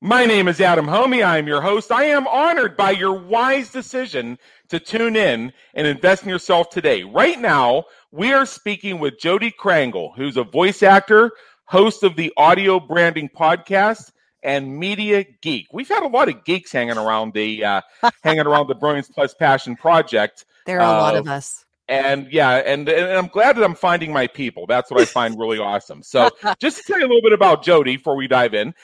My name is Adam Homie. I am your host. I am honored by your wise decision to tune in and invest in yourself today. Right now, we are speaking with Jodi Krangle, who's a voice actor, host of the Audio Branding Podcast, and media geek. We've had a lot of geeks hanging around the Brilliance Plus Passion Project. There are a lot of us. And yeah, and I'm glad that I'm finding my people. That's what I find really awesome. So just to tell you a little bit about Jodi before we dive in,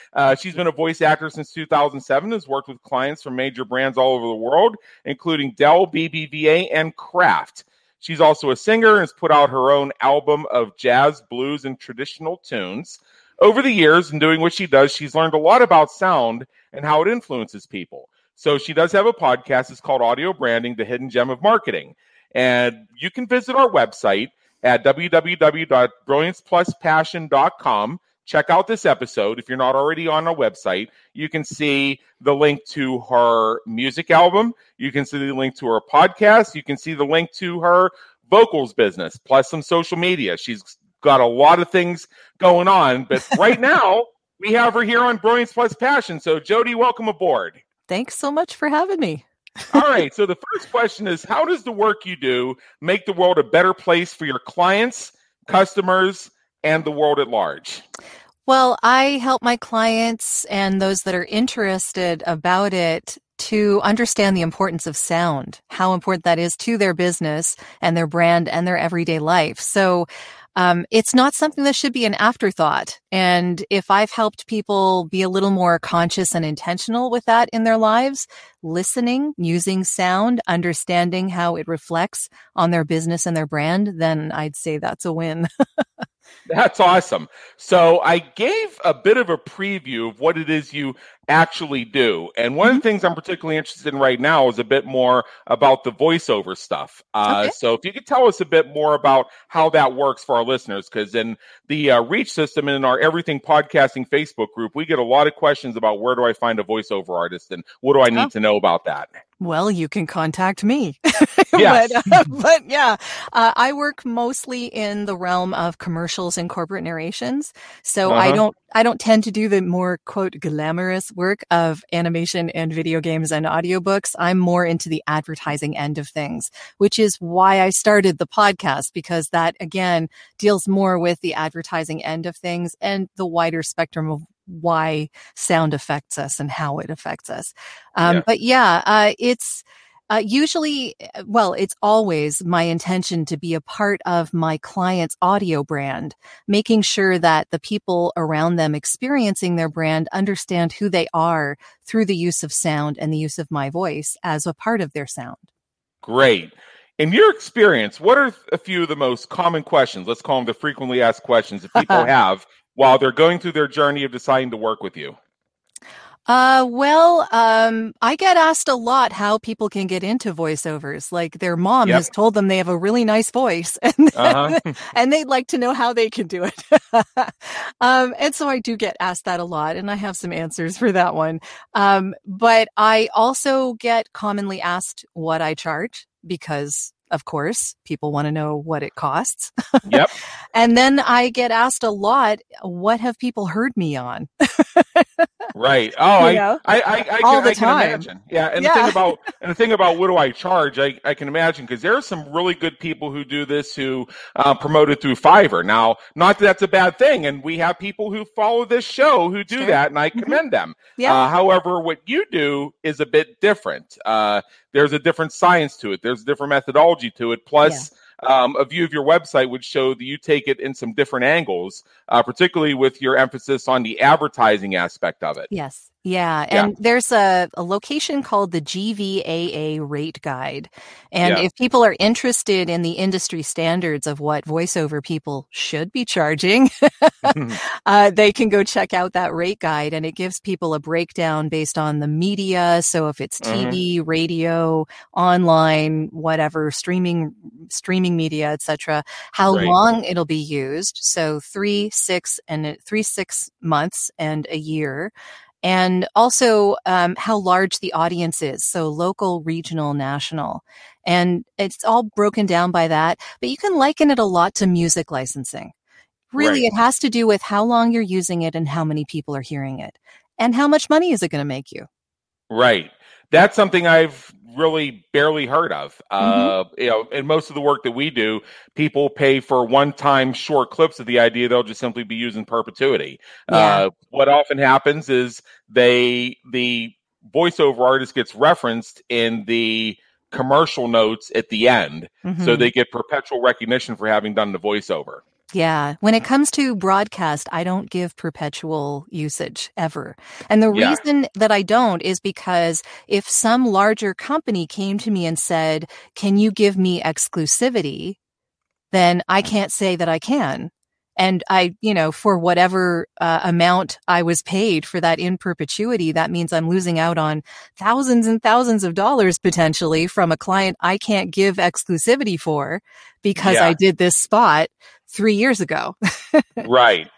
she's been a voice actor since 2007, has worked with clients from major brands all over the world, including Dell, BBVA, and Kraft. She's also a singer and has put out her own album of jazz, blues, and traditional tunes. Over the years, in doing what she does, she's learned a lot about sound and how it influences people. So she does have a podcast. It's called Audio Branding: The Hidden Gem of Marketing. And you can visit our website at www.brilliancepluspassion.com. Check out this episode. If you're not already on our website, you can see the link to her music album. You can see the link to her podcast. You can see the link to her vocals business, plus some social media. She's got a lot of things going on. But right now, we have her here on Brilliance Plus Passion. So, Jodi, welcome aboard. Thanks so much for having me. All right. So the first question is, how does the work you do make the world a better place for your clients, customers, and the world at large? Well, I help my clients and those that are interested about it to understand the importance of sound, how important that is to their business and their brand and their everyday life. So it's not something that should be an afterthought. And if I've helped people be a little more conscious and intentional with that in their lives, listening, using sound, understanding how it reflects on their business and their brand, then I'd say that's a win. That's awesome. So I gave a bit of a preview of what it is you actually do. And one of the things I'm particularly interested in right now is a bit more about the voiceover stuff. Okay. So if you could tell us a bit more about how that works for our listeners, because in the Reach system and in our Everything Podcasting Facebook group, we get a lot of questions about where do I find a voiceover artist and what do I need to know about that? Well, you can contact me. Yes. But I work mostly in the realm of commercials and corporate narrations. So I don't tend to do the more, quote, glamorous work of animation and video games and audiobooks. I'm more into the advertising end of things, which is why I started the podcast, because that, again, deals more with the advertising end of things and the wider spectrum of why sound affects us and how it affects us. It's always my intention to be a part of my client's audio brand, making sure that the people around them experiencing their brand understand who they are through the use of sound and the use of my voice as a part of their sound. Great. In your experience, what are a few of the most common questions? Let's call them the frequently asked questions that people have while they're going through their journey of deciding to work with you? I get asked a lot how people can get into voiceovers. Like their mom has told them they have a really nice voice and they'd like to know how they can do it. And so I do get asked that a lot and I have some answers for that one. But I also get commonly asked what I charge because of course. People want to know what it costs. Yep. And then I get asked a lot, what have people heard me on? Right. Oh, I can imagine. Yeah. And the thing about what do I charge? I can imagine, because there are some really good people who do this, who promote it through Fiverr. Now, not that that's a bad thing. And we have people who follow this show who do that, and I commend them. Yeah. However, what you do is a bit different. There's a different science to it. There's a different methodology to it. Plus, a view of your website would show that you take it in some different angles, particularly with your emphasis on the advertising aspect of it. Yes. Yeah. And there's a location called the GVAA rate guide. And if people are interested in the industry standards of what voiceover people should be charging, they can go check out that rate guide. And it gives people a breakdown based on the media. So if it's TV, radio, online, whatever, streaming media, etc., how long it'll be used. So 3, 6 months and a year. And also how large the audience is. So local, regional, national. And it's all broken down by that. But you can liken it a lot to music licensing. Really, it has to do with how long you're using it and how many people are hearing it. And how much money is it going to make you? Right. That's something I've really barely heard of. You know, in most of the work that we do, people pay for one-time short clips of the idea they'll just simply be used in perpetuity. What often happens is the voiceover artist gets referenced in the commercial notes at the end, so they get perpetual recognition for having done the voiceover. Yeah. When it comes to broadcast, I don't give perpetual usage ever. And the reason that I don't is because if some larger company came to me and said, can you give me exclusivity? Then I can't say that I can. And I, you know, for whatever amount I was paid for that in perpetuity, that means I'm losing out on thousands and thousands of dollars potentially from a client I can't give exclusivity for because I did this spot 3 years ago. Right.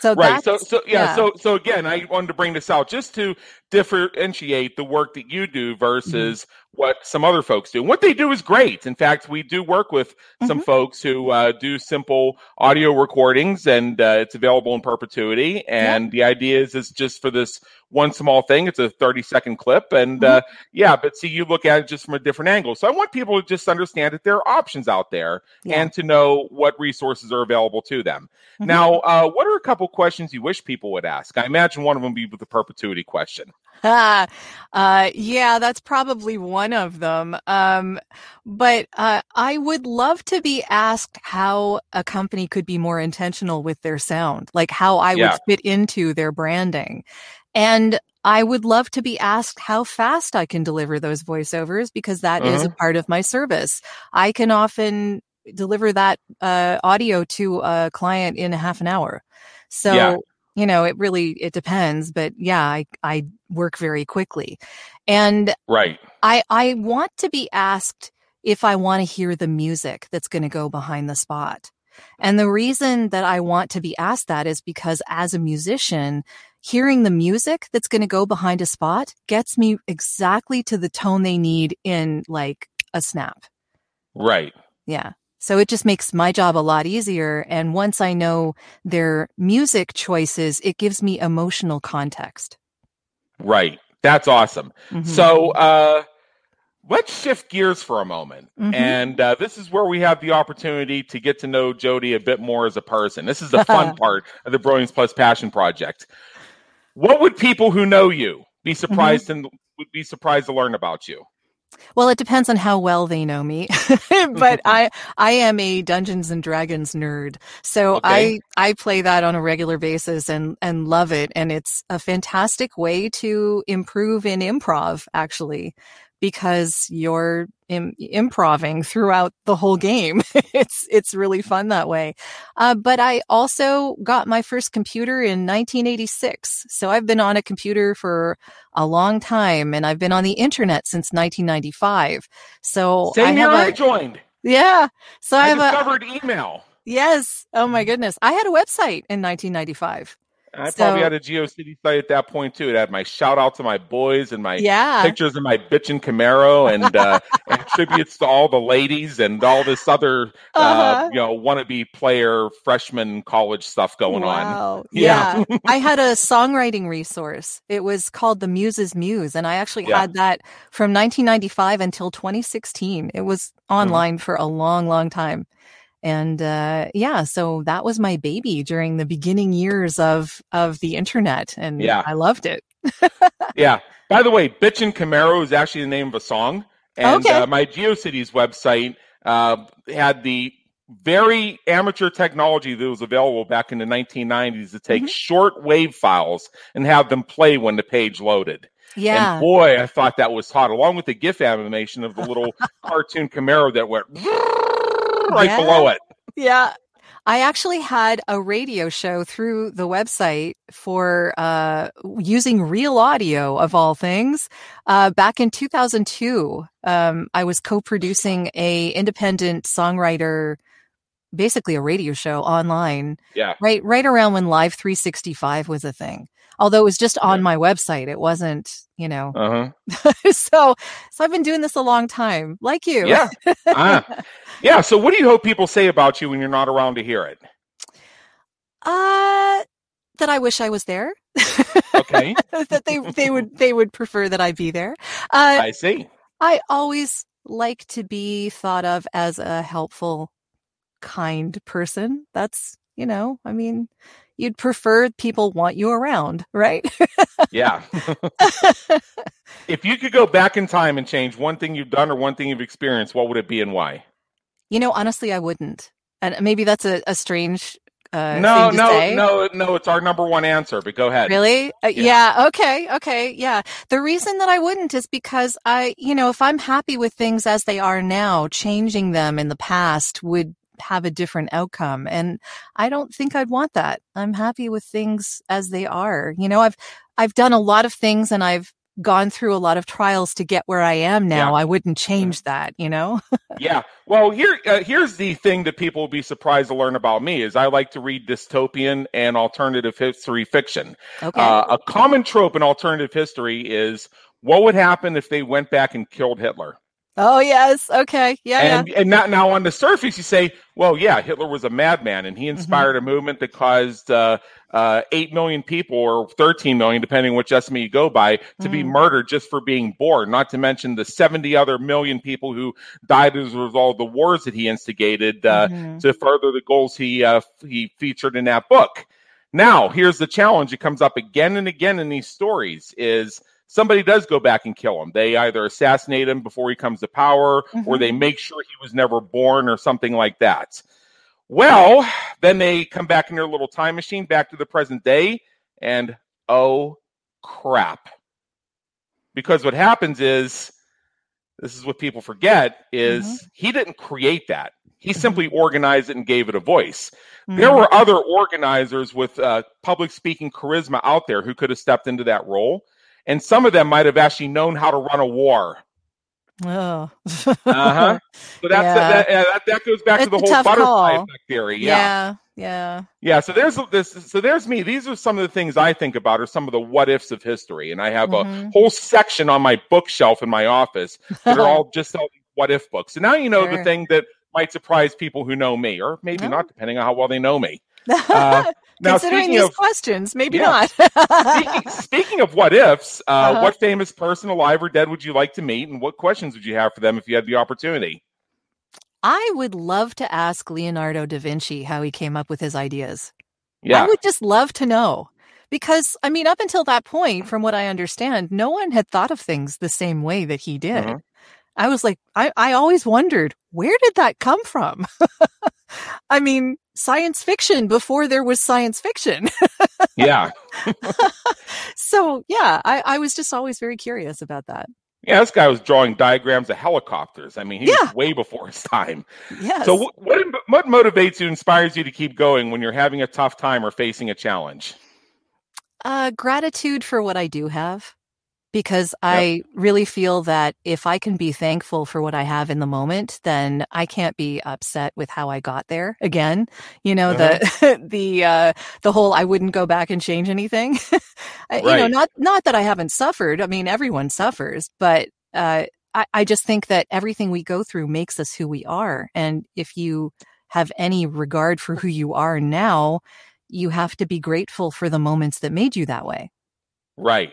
So again, I wanted to bring this out just to differentiate the work that you do versus what some other folks do. And what they do is great. In fact, we do work with some folks who do simple audio recordings, and it's available in perpetuity. And the idea is it's just for this one small thing. It's a 30-second clip. And but see, you look at it just from a different angle. So I want people to just understand that there are options out there and to know what resources are available to them. Now, what are a couple questions you wish people would ask? I imagine one of them would be with the perpetuity question. Yeah, that's probably one of them. But I would love to be asked how a company could be more intentional with their sound, like how I would fit into their branding. And I would love to be asked how fast I can deliver those voiceovers, because that is a part of my service. I can often deliver that audio to a client in half an hour. So, you know, it depends. But yeah, I work very quickly. And I want to be asked if I want to hear the music that's going to go behind the spot. And the reason that I want to be asked that is because as a musician, hearing the music that's going to go behind a spot gets me exactly to the tone they need in like a snap. Right. Yeah. So it just makes my job a lot easier. And once I know their music choices, it gives me emotional context. Right. That's awesome. So, let's shift gears for a moment. And this is where we have the opportunity to get to know Jodi a bit more as a person. This is the fun part of the Brilliance Plus Passion Project. What would people who know you be surprised and would be surprised to learn about you? Well, it depends on how well they know me, but I am a Dungeons and Dragons nerd. So I play that on a regular basis and love it. And it's a fantastic way to improve in improv, actually, because you're improving throughout the whole game. It's really fun that way. But I also got my first computer in 1986. So I've been on a computer for a long time, and I've been on the internet since 1995. So I joined. Yeah. So I discovered email. Yes. Oh my goodness. I had a website in 1995. I probably had a GeoCity site at that point too. It had my shout out to my boys and my pictures of my bitchin' Camaro and, and tributes to all the ladies and all this other, wannabe player, freshman college stuff going on. Yeah. I had a songwriting resource. It was called the Muse's Muse. And I actually had that from 1995 until 2016. It was online for a long, long time. And, so that was my baby during the beginning years of the internet. And I loved it. By the way, Bitchin' Camaro is actually the name of a song. And my GeoCities website had the very amateur technology that was available back in the 1990s to take short wave files and have them play when the page loaded. Yeah. And boy, I thought that was hot, along with the GIF animation of the little cartoon Camaro that went... right below it. Yeah. I actually had a radio show through the website for using real audio, of all things. Back in 2002, I was co-producing a independent songwriter, basically a radio show online. Yeah. Right around when Live 365 was a thing. Although it was just on my website. It wasn't, So I've been doing this a long time, like you. Yeah. Yeah. So what do you hope people say about you when you're not around to hear it? That I wish I was there. Okay. That they would prefer that I be there. I see. I always like to be thought of as a helpful, kind person. That's, you'd prefer people want you around, right? Yeah. If you could go back in time and change one thing you've done or one thing you've experienced, what would it be and why? Honestly, I wouldn't. And maybe that's a strange thing to say. No, it's our number one answer, but go ahead. Really? Yeah. Okay. Yeah. The reason that I wouldn't is because I, if I'm happy with things as they are now, changing them in the past would have a different outcome. And I don't think I'd want that. I'm happy with things as they are. I've done a lot of things and I've gone through a lot of trials to get where I am now. I wouldn't change that, Yeah. Well, here's the thing that people will be surprised to learn about me is I like to read dystopian and alternative history fiction. Okay. A common trope in alternative history is what would happen if they went back and killed Hitler? Oh, yes. Okay. Yeah. And now on the surface, you say, well, yeah, Hitler was a madman and he inspired a movement that caused 8 million people or 13 million, depending on which estimate you go by, to be murdered just for being born, not to mention the 70 other million people who died as a result of the wars that he instigated to further the goals he featured in that book. Now, here's the challenge. It comes up again and again in these stories is... somebody does go back and kill him. They either assassinate him before he comes to power or they make sure he was never born or something like that. Well, then they come back in their little time machine back to the present day and oh crap. Because what happens is, this is what people forget, is he didn't create that. He simply organized it and gave it a voice. There were other organizers with public speaking charisma out there who could have stepped into that role. And some of them might have actually known how to run a war. Oh. So that's that goes back to the whole butterfly effect theory. Yeah. So there's this. So there's me. These are some of the things I think about, or some of the what ifs of history. And I have a whole section on my bookshelf in my office that are all what if books. So now the thing that might surprise people who know me, or maybe not, depending on how well they know me. Now, considering these questions, maybe not. Speaking of what ifs, what famous person, alive or dead, would you like to meet? And what questions would you have for them if you had the opportunity? I would love to ask Leonardo da Vinci how he came up with his ideas. Yeah. I would just love to know. Because, up until that point, from what I understand, no one had thought of things the same way that he did. I was like, I always wondered, where did that come from? Science fiction before there was science fiction. So, I was just always very curious about that. Yeah, this guy was drawing diagrams of helicopters. He was way before his time. Yes. So what motivates you, inspires you to keep going when you're having a tough time or facing a challenge? Gratitude for what I do have. because I really feel that if I can be thankful for what I have in the moment, then I can't be upset with how I got there again. You know, the whole, I wouldn't go back and change anything. You know, not that I haven't suffered. I mean, everyone suffers, but I just think that everything we go through makes us who we are. And if you have any regard for who you are now, you have to be grateful for the moments that made you that way. Right.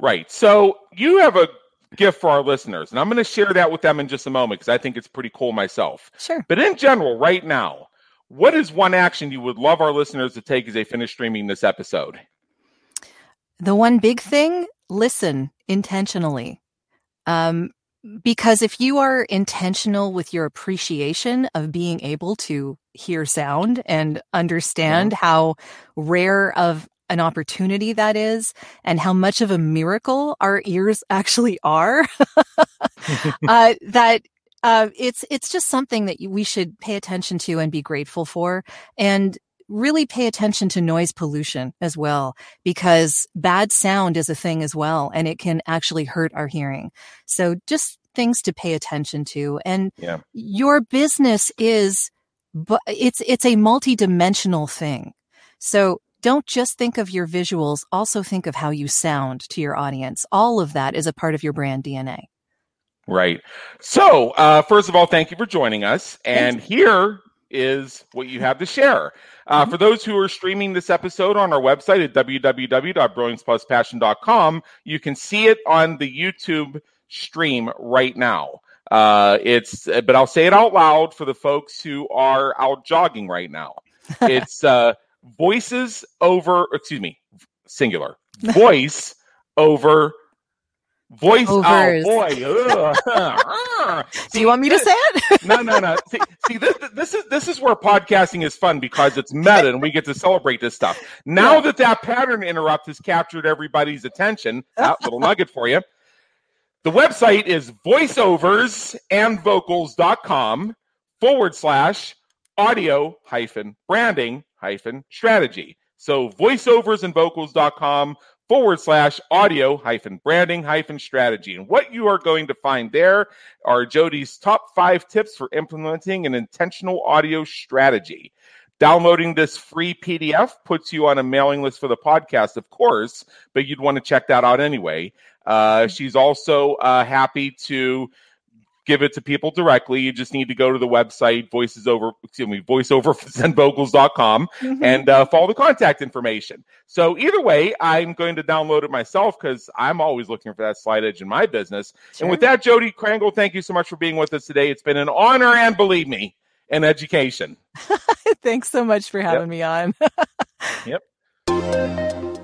Right. So you have a gift for our listeners, and I'm going to share that with them in just a moment because I think it's pretty cool myself. Sure. But in general, right now, what is one action you would love our listeners to take as they finish streaming this episode? The one big thing, listen intentionally. Because if you are intentional with your appreciation of being able to hear sound and understand how rare of an opportunity that is, and how much of a miracle our ears actually are, that it's just something that we should pay attention to and be grateful for, and really pay attention to noise pollution as well, because bad sound is a thing as well, and it can actually hurt our hearing. So just things to pay attention to, and your business is, but it's a multidimensional thing. So don't just think of your visuals, also think of how you sound to your audience. All of that is a part of your brand DNA. Right. So first of all, thank you for joining us. And here is what you have to share. For those who are streaming this episode on our website at www.brilliancepluspassion.com, you can see it on the YouTube stream right now. But I'll say it out loud for the folks who are out jogging right now. It's... voice over. Do you want me to say it? No. See, this is where podcasting is fun, because it's meta and we get to celebrate this stuff. Now that pattern interrupt has captured everybody's attention. That little nugget for you. The website is voiceoversandvocals.com /audio-branding-strategy. So voiceoversandvocals.com /audio-branding-strategy. And what you are going to find there are Jodi's top 5 tips for implementing an intentional audio strategy. Downloading this free PDF puts you on a mailing list for the podcast, of course, but you'd want to check that out anyway. She's also happy to give it to people directly. You just need to go to the website, voiceoversandvocals.com, and follow the contact information. So either way, I'm going to download it myself because I'm always looking for that slight edge in my business. Sure. And with that, Jodi Krangle, thank you so much for being with us today. It's been an honor and, believe me, an education. Thanks so much for having me on.